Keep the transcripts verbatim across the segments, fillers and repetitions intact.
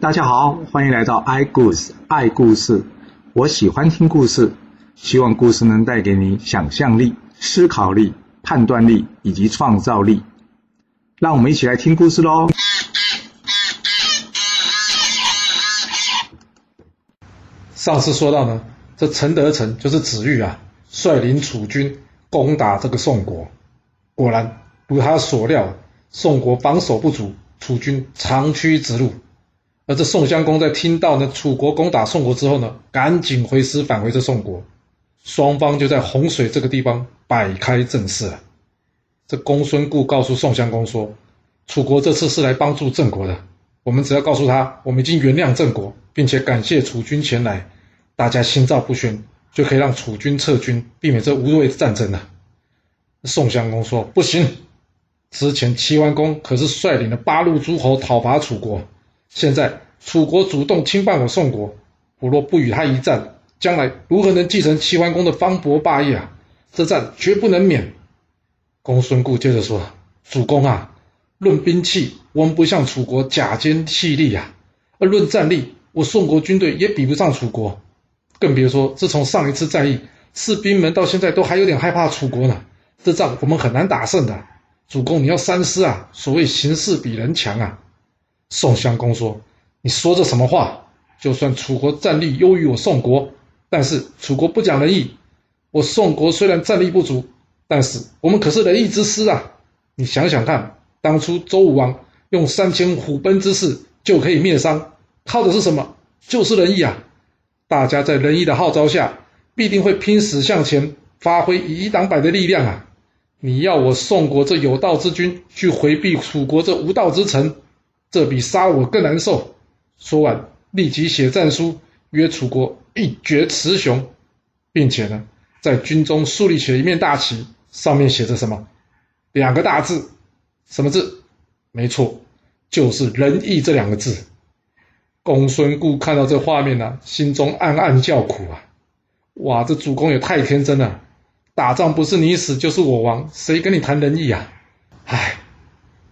大家好，欢迎来到爱故事爱故事。我喜欢听故事，希望故事能带给你想象力、思考力、判断力以及创造力。让我们一起来听故事咯。上次说到呢，这陈德成就是子玉啊，率领楚军攻打这个宋国。果然如他所料，宋国防守不足，楚军长驱直入。而这宋襄公在听到呢楚国攻打宋国之后呢，赶紧回师返回这宋国，双方就在洪水这个地方摆开阵势了。这公孙固告诉宋襄公说，楚国这次是来帮助郑国的，我们只要告诉他我们已经原谅郑国，并且感谢楚军前来，大家心照不宣，就可以让楚军撤军，避免这无谓战争了。宋襄公说不行，之前齐桓公可是率领了八路诸侯讨伐楚国，现在楚国主动侵犯我宋国，我若不与他一战，将来如何能继承齐桓公的方伯霸业啊？这战绝不能免。公孙固接着说，主公啊，论兵器我们不像楚国甲坚细利啊，而论战力我宋国军队也比不上楚国，更别说自从上一次战役，士兵们到现在都还有点害怕楚国呢，这仗我们很难打胜的，主公你要三思啊，所谓形势比人强啊。宋襄公说，你说这什么话，就算楚国战力优于我宋国，但是楚国不讲仁义，我宋国虽然战力不足，但是我们可是仁义之师啊，你想想看，当初周武王用三千虎贲之势就可以灭商，靠的是什么？就是仁义啊，大家在仁义的号召下必定会拼死向前，发挥以一挡百的力量啊，你要我宋国这有道之君去回避楚国这无道之臣，这比杀我更难受。说完立即写战书约楚国一决雌雄，并且呢在军中树立起了一面大旗，上面写着什么？两个大字。什么字？没错，就是仁义这两个字。公孙固看到这画面啊，心中暗暗叫苦啊，哇，这主公也太天真了，打仗不是你死就是我亡，谁跟你谈仁义啊。唉，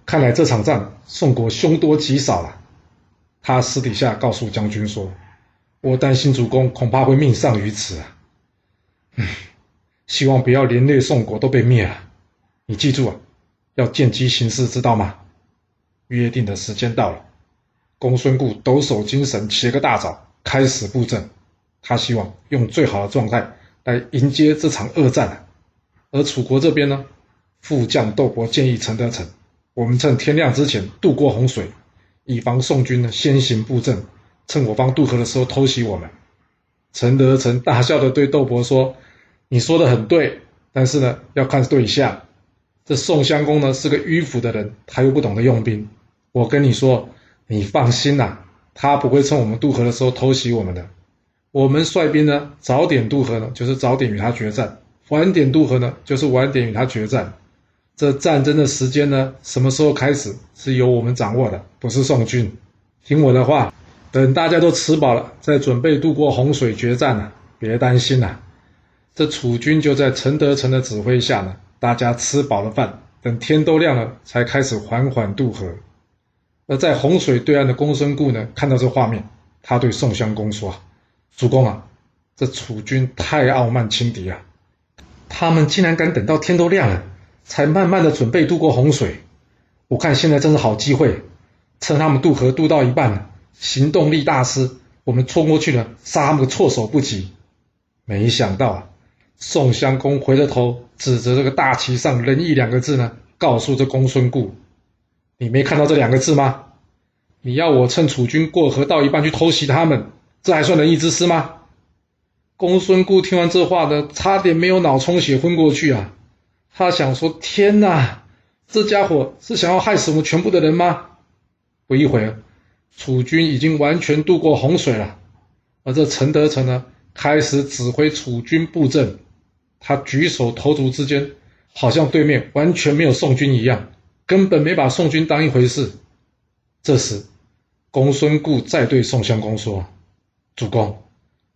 看来这场仗宋国凶多吉少了。他私底下告诉将军说，我担心主公恐怕会命丧于此啊。嗯，希望不要连累宋国都被灭了，你记住啊，要见机行事，知道吗？约定的时间到了，公孙固抖擞精神，起了个大早开始布阵，他希望用最好的状态来迎接这场恶战啊。而楚国这边呢，副将窦伯建议陈德成，我们趁天亮之前渡过洪水，以防宋军呢先行布阵，趁我方渡河的时候偷袭我们。陈德成大笑的对窦伯说，你说的很对，但是呢要看对象，这宋襄公呢是个迂腐的人，他又不懂得用兵，我跟你说你放心啊，他不会趁我们渡河的时候偷袭我们的，我们率兵呢早点渡河呢就是早点与他决战，晚点渡河呢就是晚点与他决战，这战争的时间呢什么时候开始是由我们掌握的，不是宋军，听我的话，等大家都吃饱了再准备渡过洪水决战啊，别担心啊。这楚军就在陈德成的指挥下呢，大家吃饱了饭，等天都亮了才开始缓缓渡河。而在洪水对岸的公孙固呢看到这画面，他对宋襄公说，主公啊，这楚军太傲慢轻敌啊，他们竟然敢等到天都亮了才慢慢的准备渡过洪水，我看现在真是好机会，趁他们渡河渡到一半，行动力大失，我们冲过去了，杀他们措手不及。没想到啊，宋襄公回了头，指着这个大旗上仁义两个字呢，告诉这公孙固，你没看到这两个字吗？你要我趁楚军过河到一半去偷袭他们，这还算仁义之师吗？公孙固听完这话呢，差点没有脑充血昏过去啊，他想说，天哪，这家伙是想要害死我们全部的人吗？不一会儿，楚军已经完全渡过洪水了。而这陈德成呢开始指挥楚军布阵，他举手投足之间好像对面完全没有宋军一样，根本没把宋军当一回事。这时公孙固再对宋襄公说，主公，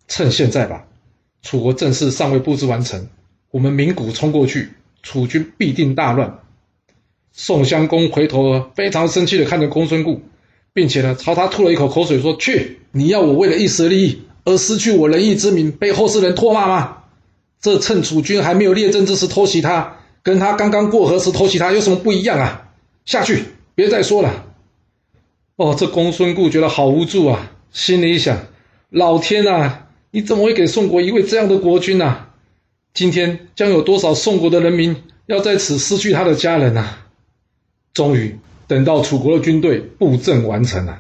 趁现在吧，楚国阵势尚未布置完成，我们鸣鼓冲过去，楚军必定大乱。宋襄公回头非常生气地看着公孙固，并且呢朝他吐了一口口水说，去，你要我为了一时利益而失去我仁义之名，被后世人唾骂吗？这趁楚军还没有列阵之时偷袭他，跟他刚刚过河时偷袭他有什么不一样啊？下去，别再说了。哦，这公孙固觉得好无助啊，心里想，老天啊，你怎么会给宋国一位这样的国君啊？今天将有多少宋国的人民要在此失去他的家人啊？终于等到楚国的军队布阵完成了，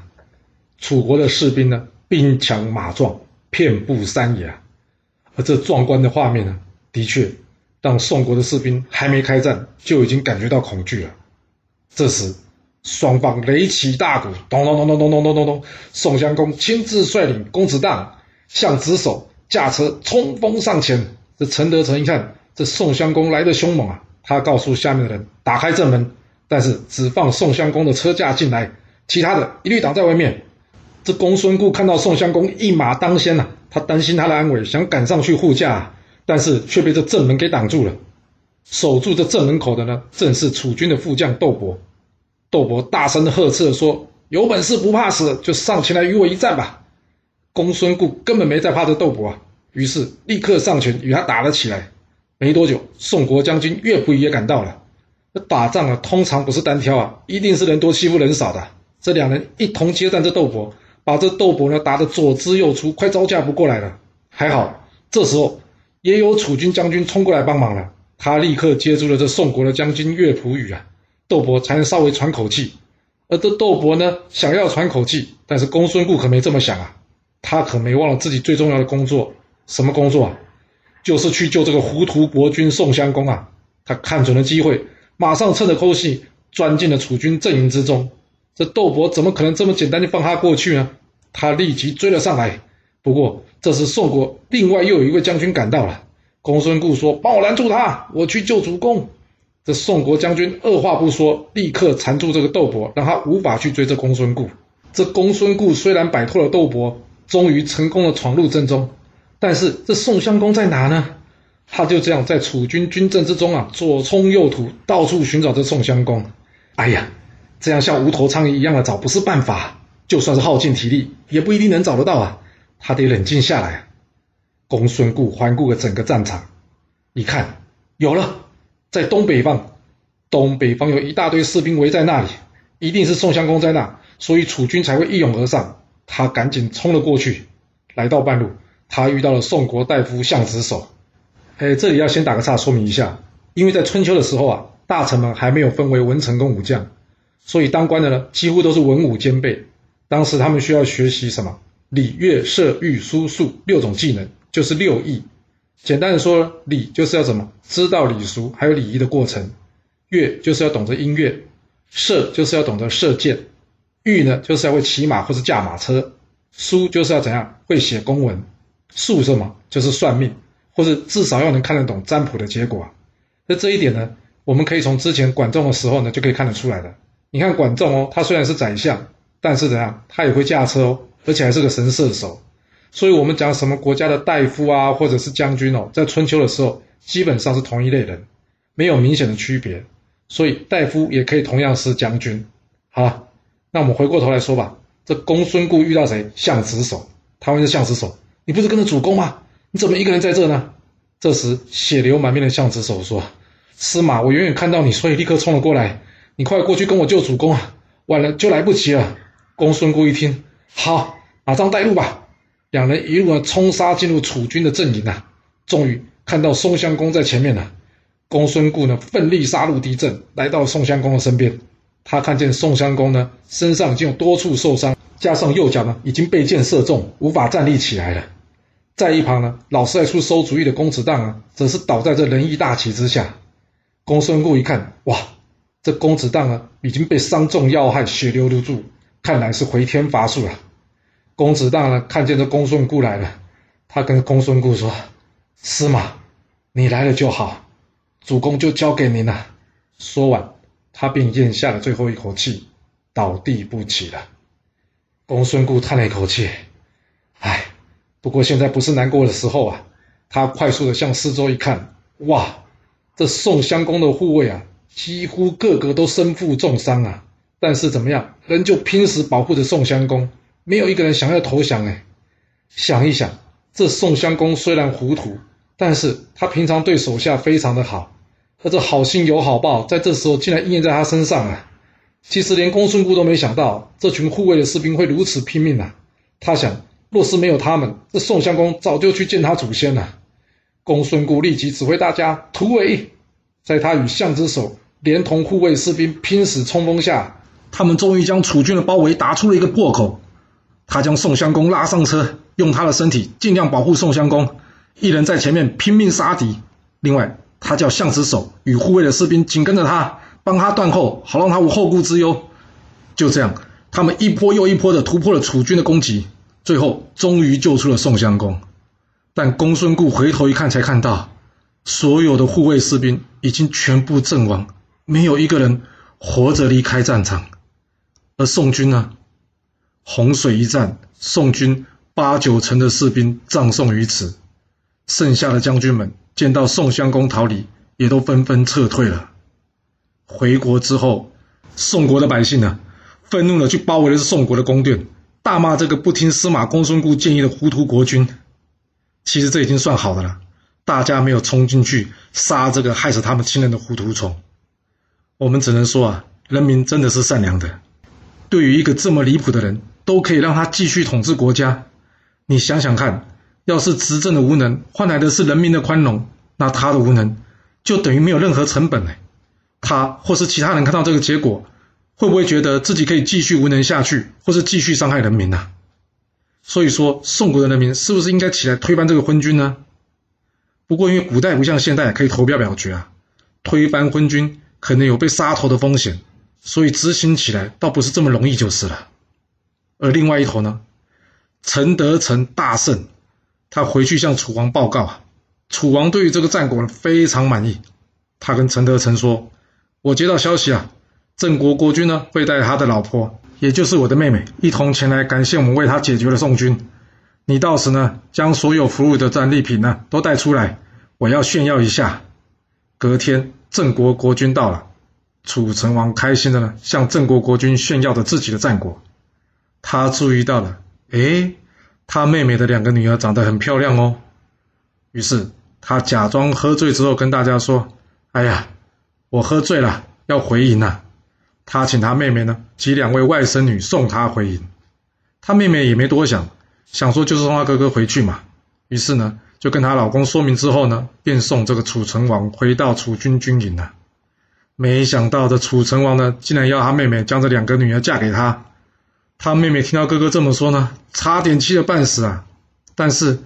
楚国的士兵呢兵强马壮，遍布山野，而这壮观的画面呢，的确让宋国的士兵还没开战就已经感觉到恐惧了。这时双方擂起大鼓，咚咚咚咚咚咚咚咚咚，宋襄公亲自率领公子荡、向子守驾车冲锋上前。这陈德成一看这宋襄公来的凶猛啊，他告诉下面的人打开正门，但是只放宋襄公的车驾进来，其他的一律挡在外面。这公孙固看到宋襄公一马当先啊，他担心他的安危，想赶上去护驾、啊、但是却被这正门给挡住了。守住这正门口的呢，正是楚军的副将窦伯。窦伯大声呵斥说，有本事不怕死，就上前来与我一战吧。公孙固根本没在怕这窦伯啊，于是立刻上前与他打了起来。没多久宋国将军乐不疑也赶到了。这打仗啊，通常不是单挑啊，一定是人多欺负人少的。这两人一同接战这窦伯，把这窦伯呢打得左支右绌，快招架不过来了。还好这时候也有楚军将军冲过来帮忙了，他立刻接住了这宋国的将军乐璞羽啊，窦伯才能稍微喘口气。而这窦伯呢想要喘口气，但是公孙固可没这么想啊，他可没忘了自己最重要的工作。什么工作啊？就是去救这个糊涂国君宋襄公啊。他看准了机会，马上趁着空隙钻进了楚军阵营之中。这窦伯怎么可能这么简单就放他过去呢？他立即追了上来。不过这时宋国另外又有一位将军赶到了，公孙固说，帮我拦住他，我去救主公。这宋国将军二话不说，立刻缠住这个窦伯，让他无法去追这公孙固。这公孙固虽然摆脱了窦伯，终于成功的闯入阵中，但是这宋襄公在哪呢？他就这样在楚军军阵之中啊，左冲右突，到处寻找这宋襄公。哎呀，这样像无头苍蝇一样的找不是办法，就算是耗尽体力也不一定能找得到啊，他得冷静下来。公孙固环顾了整个战场，你看，有了，在东北方，东北方有一大堆士兵围在那里，一定是宋襄公在那，所以楚军才会一涌而上。他赶紧冲了过去，来到半路，他遇到了宋国大夫向子守。哎，这里要先打个岔说明一下，因为在春秋的时候啊，大臣们还没有分为文臣跟武将，所以当官的呢几乎都是文武兼备。当时他们需要学习什么礼乐射御书数六种技能，就是六艺。简单的说，礼就是要什么知道礼俗还有礼仪的过程，乐就是要懂得音乐，射就是要懂得射箭，御呢就是要会骑马或是驾马车，书就是要怎样会写公文，术什么就是算命，或是至少要能看得懂占卜的结果、啊、那这一点呢，我们可以从之前管仲的时候呢就可以看得出来了。你看管仲哦，他虽然是宰相，但是怎样他也会驾车哦，而且还是个神射手。所以我们讲什么国家的大夫啊或者是将军哦，在春秋的时候基本上是同一类人，没有明显的区别，所以大夫也可以同样是将军。好了，那我们回过头来说吧，这公孙固遇到谁？向子守。他问这向子守，你不是跟着主公吗？你怎么一个人在这呢？这时血流满面的向子守说，司马，我远远看到你，所以立刻冲了过来，你快过去跟我救主公啊，晚了就来不及了。公孙固一听，好，马上带路吧。两人一路冲杀进入楚军的阵营啊，终于看到宋襄公在前面了、啊。公孙固呢奋力杀入敌阵，来到宋襄公的身边。他看见宋襄公呢身上已经有多处受伤，加上右脚呢已经被箭射中，无法站立起来了。在一旁呢，老是在出馊主意的公子荡啊，则是倒在这仁义大旗之下。公孙固一看，哇，这公子荡啊已经被伤重要害，血流如注，看来是回天乏术了。公子荡呢看见这公孙固来了，他跟公孙固说，司马，你来了就好，主公就交给您了。说完他便咽下了最后一口气，倒地不起了。公孙固叹了一口气，唉，不过现在不是难过的时候啊。他快速的向四周一看，哇，这宋襄公的护卫啊几乎个个都身负重伤啊，但是怎么样，仍旧拼死保护着宋襄公，没有一个人想要投降。哎，想一想，这宋襄公虽然糊涂，但是他平常对手下非常的好，而这好心有好报，在这时候竟然应验在他身上啊！其实连公孙固都没想到，这群护卫的士兵会如此拼命啊！他想，若是没有他们，这宋襄公早就去见他祖先了啊。公孙固立即指挥大家突围，在他与象之手连同护卫士兵拼死冲锋下，他们终于将楚军的包围打出了一个破口。他将宋襄公拉上车，用他的身体尽量保护宋襄公，一人在前面拼命杀敌。另外，他叫象之手与护卫的士兵紧跟着他，帮他断后，好让他无后顾之忧。就这样，他们一波又一波的突破了楚军的攻击，最后终于救出了宋襄公。但公孙固回头一看，才看到所有的护卫士兵已经全部阵亡，没有一个人活着离开战场。而宋军呢？洪水一战，宋军八九成的士兵葬送于此，剩下的将军们见到宋襄公逃离，也都纷纷撤退了。回国之后，宋国的百姓呢，愤怒的去包围了宋国的宫殿，大骂这个不听司马公孙固建议的糊涂国君。其实这已经算好的了，大家没有冲进去杀这个害死他们亲人的糊涂虫。我们只能说啊，人民真的是善良的，对于一个这么离谱的人，都可以让他继续统治国家。你想想看，要是执政的无能换来的是人民的宽容，那他的无能就等于没有任何成本。他或是其他人看到这个结果，会不会觉得自己可以继续无能下去，或是继续伤害人民啊？所以说，宋国的人民是不是应该起来推翻这个昏君呢？不过因为古代不像现代可以投票表决啊，推翻昏君可能有被杀头的风险，所以执行起来倒不是这么容易就是了。而另外一头呢，陈德成大胜，他回去向楚王报告啊，楚王对于这个战果非常满意。他跟陈德成说，我接到消息啊，郑国国君呢会带他的老婆，也就是我的妹妹，一同前来感谢我们为他解决了宋军。你到时呢，将所有俘虏的战利品呢都带出来，我要炫耀一下。隔天，郑国国君到了，楚成王开心的呢向郑国国君炫耀着自己的战果。他注意到了，诶，他妹妹的两个女儿长得很漂亮哦。于是他假装喝醉之后跟大家说，哎呀，我喝醉了，要回营啊。他请他妹妹呢及两位外甥女送他回营。他妹妹也没多想，想说就是送他哥哥回去嘛，于是呢就跟他老公说明之后呢，便送这个楚成王回到楚军军营了。没想到这楚成王呢竟然要他妹妹将这两个女儿嫁给他。他妹妹听到哥哥这么说呢，差点气得半死啊，但是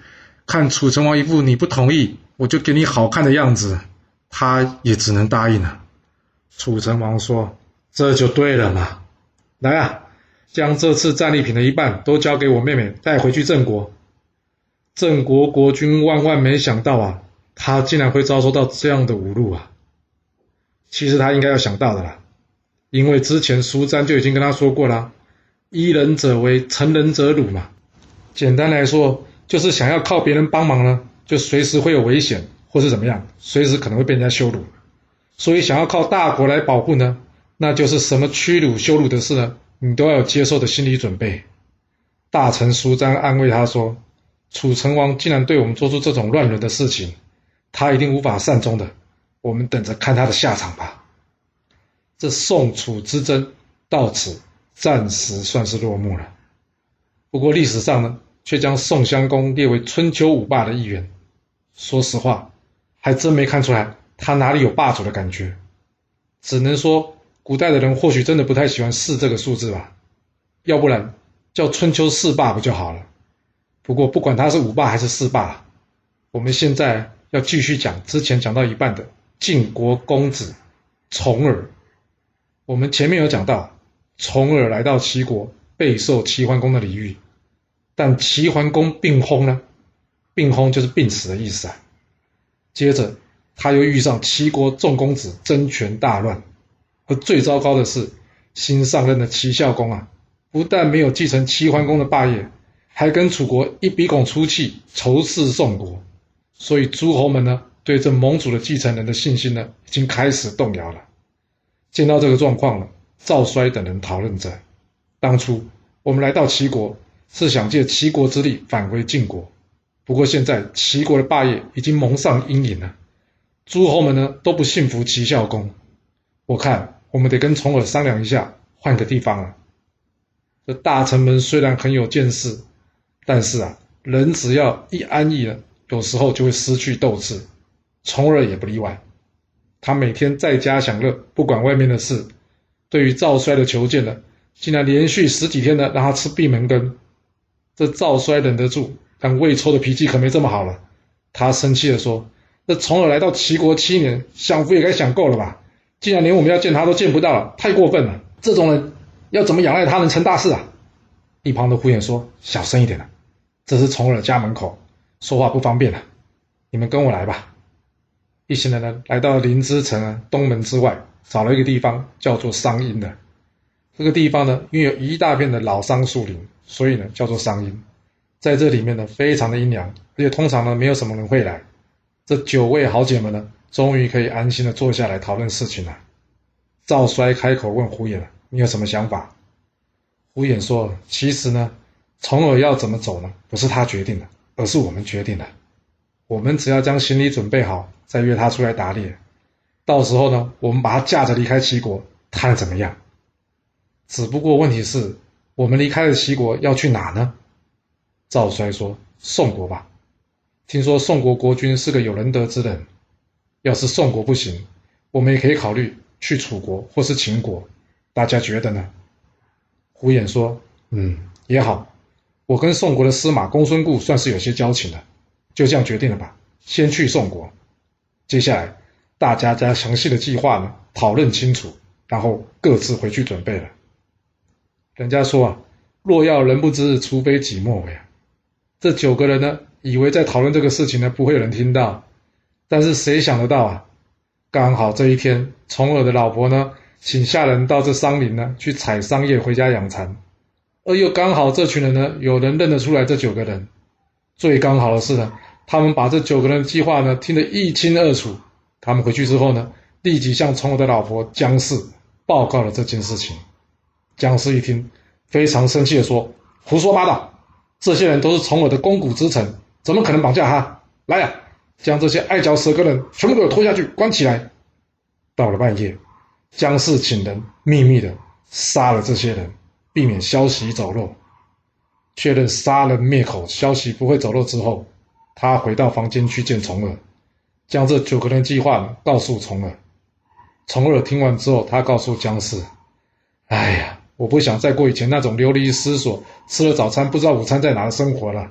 看楚成王一副你不同意我就给你好看的样子，他也只能答应了。楚成王说，这就对了嘛，来啊，将这次战利品的一半都交给我妹妹带回去郑国。郑国国君万万没想到啊，他竟然会遭受到这样的侮辱啊。其实他应该要想到的啦，因为之前舒詹就已经跟他说过啦，依人者为，成人者辱嘛。简单来说，就是想要靠别人帮忙呢，就随时会有危险，或是怎么样，随时可能会被人家羞辱。所以想要靠大国来保护呢，那就是什么屈辱羞辱的事呢，你都要有接受的心理准备。大臣舒詹安慰他说，楚成王竟然对我们做出这种乱伦的事情，他一定无法善终的，我们等着看他的下场吧。这宋楚之争到此暂时算是落幕了。不过历史上呢，却将宋襄公列为春秋五霸的一员。说实话，还真没看出来他哪里有霸主的感觉，只能说古代的人或许真的不太喜欢四这个数字吧，要不然叫春秋四霸不就好了。不过不管他是五霸还是四霸，我们现在要继续讲之前讲到一半的晋国公子重耳。我们前面有讲到，重耳来到齐国，备受齐桓公的礼遇，但齐桓公病薨呢，病薨就是病死的意思啊。接着他又遇上齐国众公子争权大乱，而最糟糕的是，新上任的齐孝公啊，不但没有继承齐桓公的霸业，还跟楚国一鼻孔出气，仇视宋国。所以诸侯们呢，对这盟主的继承人的信心呢，已经开始动摇了。见到这个状况了，赵衰等人讨论者，当初我们来到齐国，是想借齐国之力返回晋国。不过现在齐国的霸业已经蒙上阴影了，诸侯们呢都不信服齐孝公。我看我们得跟重耳商量一下，换个地方啊。这大臣们虽然很有见识，但是啊，人只要一安逸了，有时候就会失去斗志，重耳也不例外。他每天在家享乐，不管外面的事。对于赵衰的求见呢，竟然连续十几天呢让他吃闭门羹。这赵衰忍得住，但魏抽的脾气可没这么好了。他生气地说：“这重耳来到齐国七年，享福也该享够了吧？竟然连我们要见他都见不到了，太过分了！这种人要怎么仰赖他能成大事啊？”一旁的胡衍说：“小声一点啊，这是重耳家门口，说话不方便啊，你们跟我来吧。”一行人呢来到临淄城啊东门之外，找了一个地方叫做商阴的。这个地方呢，因为有一大片的老桑树林，所以呢叫做商阴。在这里面呢，非常的阴凉，而且通常呢没有什么人会来。这九位豪杰们呢，终于可以安心的坐下来讨论事情了。赵衰开口问胡衍：“你有什么想法？”胡衍说：“其实呢，重耳要怎么走呢，不是他决定的，而是我们决定的。我们只要将行李准备好，再约他出来打猎。到时候呢，我们把他架着离开齐国，看怎么样？只不过问题是，我们离开了齐国要去哪呢？”赵衰说：“宋国吧，听说宋国国君是个有仁德之人。要是宋国不行，我们也可以考虑去楚国或是秦国，大家觉得呢？”胡衍说：“嗯，也好，我跟宋国的司马公孙固算是有些交情了，就这样决定了吧，先去宋国。接下来大家将详细的计划呢讨论清楚，然后各自回去准备了。人家说啊，若要人不知，除非己莫为啊。”这九个人呢，以为在讨论这个事情呢不会有人听到，但是谁想得到啊？刚好这一天，重耳的老婆呢请下人到这桑林呢去采桑叶回家养蚕，而又刚好这群人呢有人认得出来这九个人。最刚好的是呢，他们把这九个人的计划呢听得一清二楚。他们回去之后呢，立即向重耳的老婆姜氏报告了这件事情。姜氏一听，非常生气地说：“胡说八道！这些人都是重耳的肱骨之臣，怎么可能绑架他？来啊，将这些碍嚼舌根人全部给我拖下去，关起来！”到了半夜，姜氏请人秘密的杀了这些人，避免消息走漏。确认杀人灭口，消息不会走漏之后，他回到房间去见重耳，将这九个人计划告诉重耳。重耳听完之后，他告诉姜氏：“哎呀，我不想再过以前那种流离失所，吃了早餐不知道午餐在哪的生活了。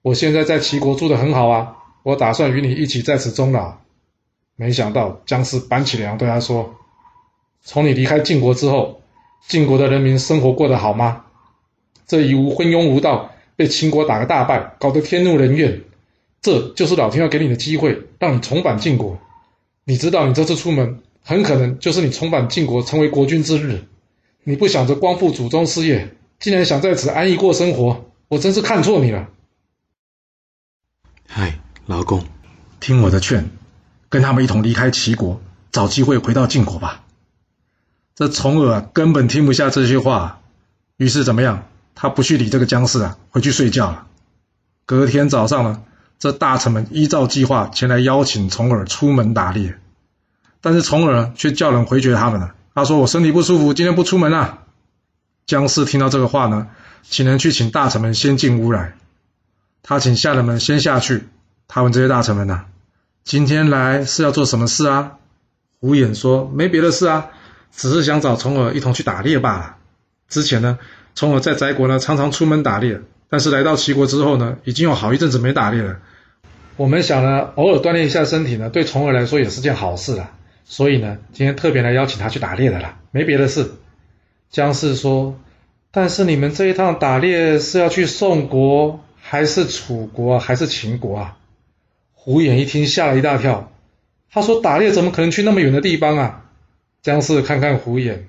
我现在在齐国住得很好啊，我打算与你一起在此终老。”没想到姜氏板起脸对他说：“从你离开晋国之后，晋国的人民生活过得好吗？这夷吾昏庸无道，被秦国打个大败，搞得天怒人怨。这就是老天要给你的机会，让你重返晋国。你知道你这次出门，很可能就是你重返晋国成为国君之日。你不想着光复祖宗事业，竟然想在此安逸过生活，我真是看错你了。”“嗨，老公，听我的劝，跟他们一同离开齐国，找机会回到晋国吧。”这重耳啊，根本听不下这些话，于是怎么样？他不去理这个姜氏啊，回去睡觉了。隔天早上呢，这大臣们依照计划前来邀请重耳出门打猎，但是重耳却叫人回绝他们了。他说：“我身体不舒服，今天不出门了、啊。”姜氏听到这个话呢，请人去请大臣们先进屋来。他请下人们先下去，他问这些大臣们呢、啊：“今天来是要做什么事啊？”胡衍说：“没别的事啊，只是想找重耳一同去打猎罢了。之前呢，重耳在翟国呢常常出门打猎，但是来到齐国之后呢，已经有好一阵子没打猎了。我们想呢，偶尔锻炼一下身体呢，对重耳来说也是件好事啦。所以呢，今天特别来邀请他去打猎的啦，没别的事。”姜氏说：“但是你们这一趟打猎是要去宋国，还是楚国，还是秦国啊？”胡衍一听吓了一大跳，他说：“打猎怎么可能去那么远的地方啊？”姜氏看看胡衍，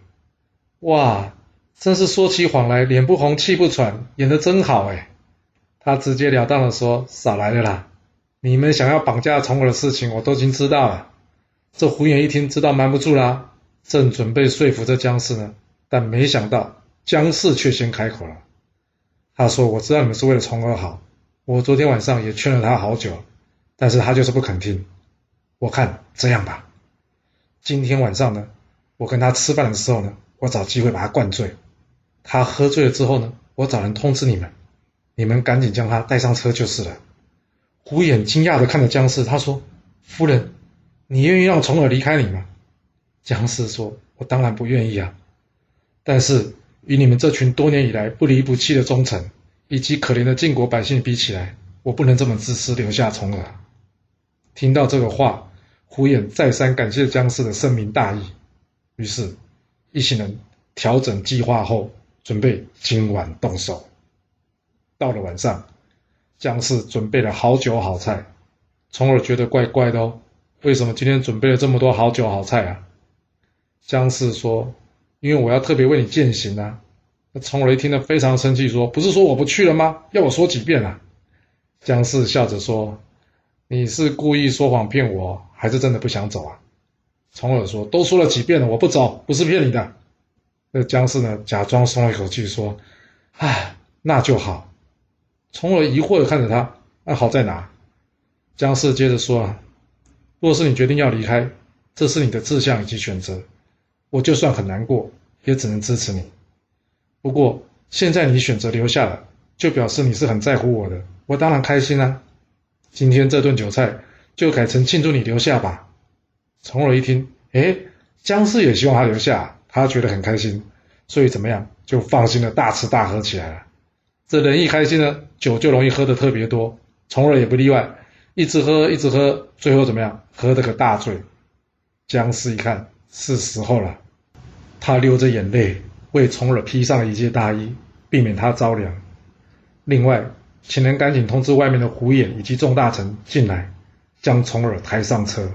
哇，真是说起谎来脸不红气不喘，演得真好哎。他直截了当的说：“少来了啦，你们想要绑架重耳的事情我都已经知道了。”这胡衍一听，知道瞒不住啦、啊，正准备说服这姜氏呢，但没想到姜氏却先开口了。他说：“我知道你们是为了虫儿好，我昨天晚上也劝了他好久，但是他就是不肯听。我看这样吧，今天晚上呢，我跟他吃饭的时候呢，我找机会把他灌醉。他喝醉了之后呢，我找人通知你们，你们赶紧将他带上车就是了。”虎眼惊讶地看着姜氏，他说：“夫人，你愿意让虫儿离开你吗？”姜氏说：“我当然不愿意啊，但是与你们这群多年以来不离不弃的忠臣，以及可怜的晋国百姓比起来，我不能这么自私留下重耳。”听到这个话，虎眼再三感谢姜氏的深明大义。于是，一行人调整计划后，准备今晚动手。到了晚上，姜氏准备了好酒好菜，重耳觉得怪怪的哦，为什么今天准备了这么多好酒好菜啊？姜氏说：“因为我要特别为你践行啊。”那重耳一听得非常生气，说：“不是说我不去了吗？要我说几遍啊？”姜氏笑着说：“你是故意说谎骗我，还是真的不想走啊？”重耳说：“都说了几遍了，我不走，不是骗你的。”那姜氏呢，假装松了一口气，说：“唉，那就好。”重耳疑惑地看着他，那、啊、好在哪？姜氏接着说：“啊，若是你决定要离开，这是你的志向以及选择。我就算很难过，也只能支持你。不过现在你选择留下了，就表示你是很在乎我的，我当然开心啊。今天这顿酒菜就改成庆祝你留下吧。”重耳一听，诶，姜氏也希望他留下，他觉得很开心，所以怎么样，就放心的大吃大喝起来了。这人一开心呢，酒就容易喝得特别多，重耳也不例外，一直喝一直喝，最后怎么样，喝得个大醉。姜氏一看是时候了，他流着眼泪为重耳披上了一件大衣，避免他着凉。另外，请人赶紧通知外面的虎眼以及众大臣进来，将重耳抬上车。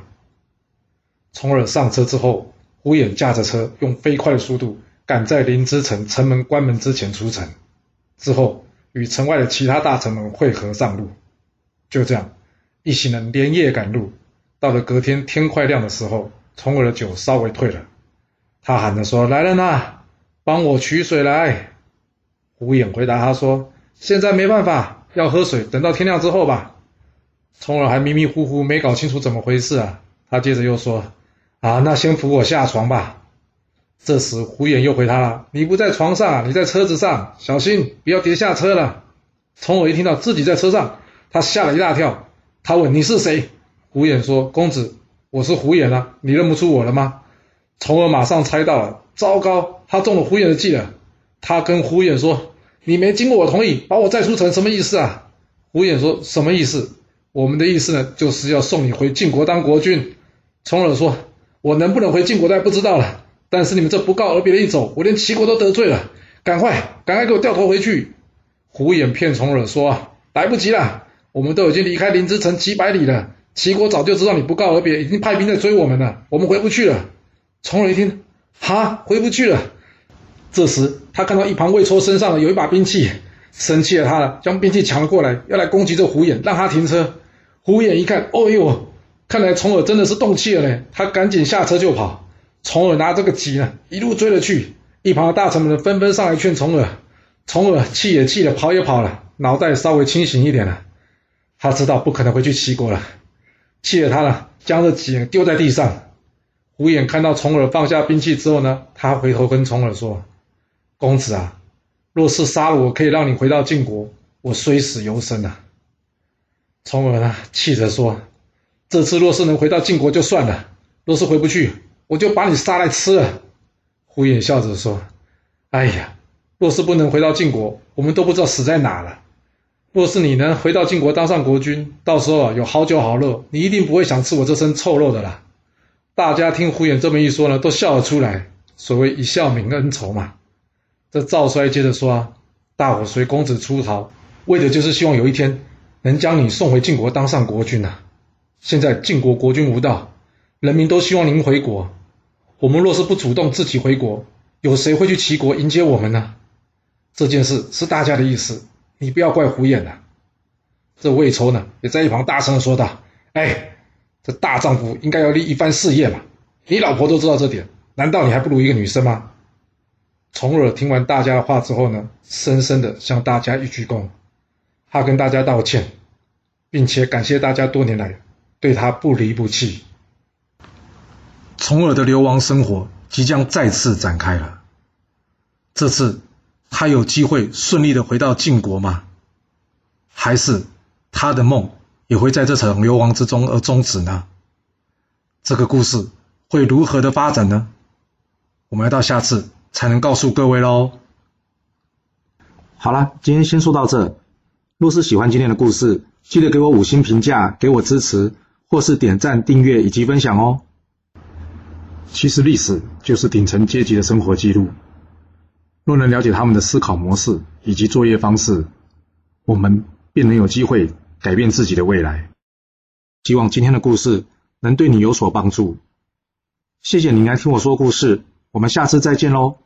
重耳上车之后，虎眼驾着车用飞快的速度赶在临淄城城门关门之前出城，之后与城外的其他大臣们会合上路。就这样，一行人连夜赶路，到了隔天天快亮的时候，重耳的酒稍微退了。他喊着说：“来人啊，帮我取水来。”虎眼回答他说：“现在没办法，要喝水，等到天亮之后吧。”重耳还迷迷糊糊没搞清楚怎么回事啊。他接着又说：“啊，那先扶我下床吧。”这时虎眼又回他了：“你不在床上，你在车子上，小心不要跌下车了。”重耳一听到自己在车上，他吓了一大跳，他问：“你是谁？”虎眼说：“公子，我是虎眼啊，你认不出我了吗？”重耳马上猜到了，糟糕，他中了虎眼的计了。他跟虎眼说：“你没经过我同意，把我载出城，什么意思啊？”虎眼说：“什么意思？我们的意思呢，就是要送你回晋国当国君。”重耳说：“我能不能回晋国再不知道了，但是你们这不告而别的一走，我连齐国都得罪了，赶快，赶快给我掉头回去。”虎眼骗重耳说：“来不及了，我们都已经离开临淄城几百里了，齐国早就知道你不告而别，已经派兵在追我们了，我们回不去了。”重耳一听，哈，回不去了。这时他看到一旁魏戳身上有一把兵器，生气了他了，将兵器抢了过来，要来攻击这虎眼，让他停车。虎眼一看，哦呦，看来重耳真的是动气了嘞，他赶紧下车就跑。重耳拿这个急呢，一路追了去，一旁的大臣们纷纷上来劝重耳。重耳气也气了，跑也跑了，脑袋稍微清醒一点了，他知道不可能回去齐国了，气了他了，将这戟丢在地上。虎眼看到重耳放下兵器之后呢，他回头跟重耳说：“公子啊，若是杀了我可以让你回到晋国，我虽死犹生啊。”重耳呢，气着说：“这次若是能回到晋国就算了，若是回不去，我就把你杀来吃了。”虎眼笑着说：“哎呀，若是不能回到晋国，我们都不知道死在哪了。若是你能回到晋国当上国君，到时候啊有好酒好肉，你一定不会想吃我这身臭肉的啦。”大家听虎眼这么一说呢，都笑了出来，所谓一笑泯恩仇嘛。这赵衰接着说啊：“大伙随公子出逃，为的就是希望有一天能将你送回晋国当上国君啊。现在晋国国君无道，人民都希望您回国，我们若是不主动自己回国，有谁会去齐国迎接我们呢？这件事是大家的意思，你不要怪虎眼啊。”这魏仇呢，也在一旁大声地说道：“哎，这大丈夫应该要立一番事业嘛，你老婆都知道这点，难道你还不如一个女生吗？”从而听完大家的话之后呢，深深的向大家一鞠躬，他跟大家道歉，并且感谢大家多年来对他不离不弃。重耳的流亡生活即将再次展开了。这次他有机会顺利的回到晋国吗？还是他的梦也会在这场流亡之中而终止呢？这个故事会如何的发展呢？我们要到下次才能告诉各位喽。好了，今天先说到这。若是喜欢今天的故事，记得给我五星评价，给我支持，或是点赞、订阅以及分享哦。其实历史就是顶层阶级的生活记录，若能了解他们的思考模式以及作业方式，我们便能有机会改变自己的未来。希望今天的故事能对你有所帮助。谢谢你来听我说故事，我们下次再见喽。